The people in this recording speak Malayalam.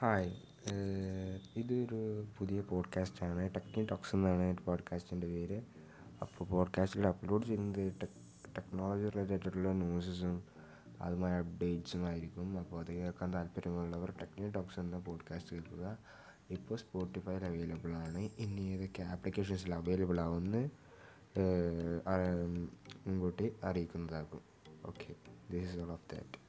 ഹായ്, ഇതൊരു പുതിയ പോഡ്കാസ്റ്റാണ്. ടെക്കി ടോക്സ് എന്നാണ് പോഡ്കാസ്റ്റിൻ്റെ പേര്. അപ്പോൾ പോഡ്കാസ്റ്റിൽ അപ്ലോഡ് ചെയ്യുന്നത് ടെക്നോളജി റിലേറ്റഡ് ആയിട്ടുള്ള ന്യൂസസും അതുമായ അപ്ഡേറ്റ്സും ആയിരിക്കും. അപ്പോൾ അത് കേൾക്കാൻ താല്പര്യമുള്ളവർ ടെക്കി ടോക്സ് എന്ന പോഡ്കാസ്റ്റ് കേൾക്കുക. ഇപ്പോൾ സ്പോട്ടിഫൈയിൽ അവൈലബിൾ ആണ്. ഇനി ഏതൊക്കെ ആപ്ലിക്കേഷൻസിൽ അവൈലബിൾ ആവുമെന്ന് മുൻകൂട്ടി അറിയിക്കുന്നതാകും. Okay, this is all of that.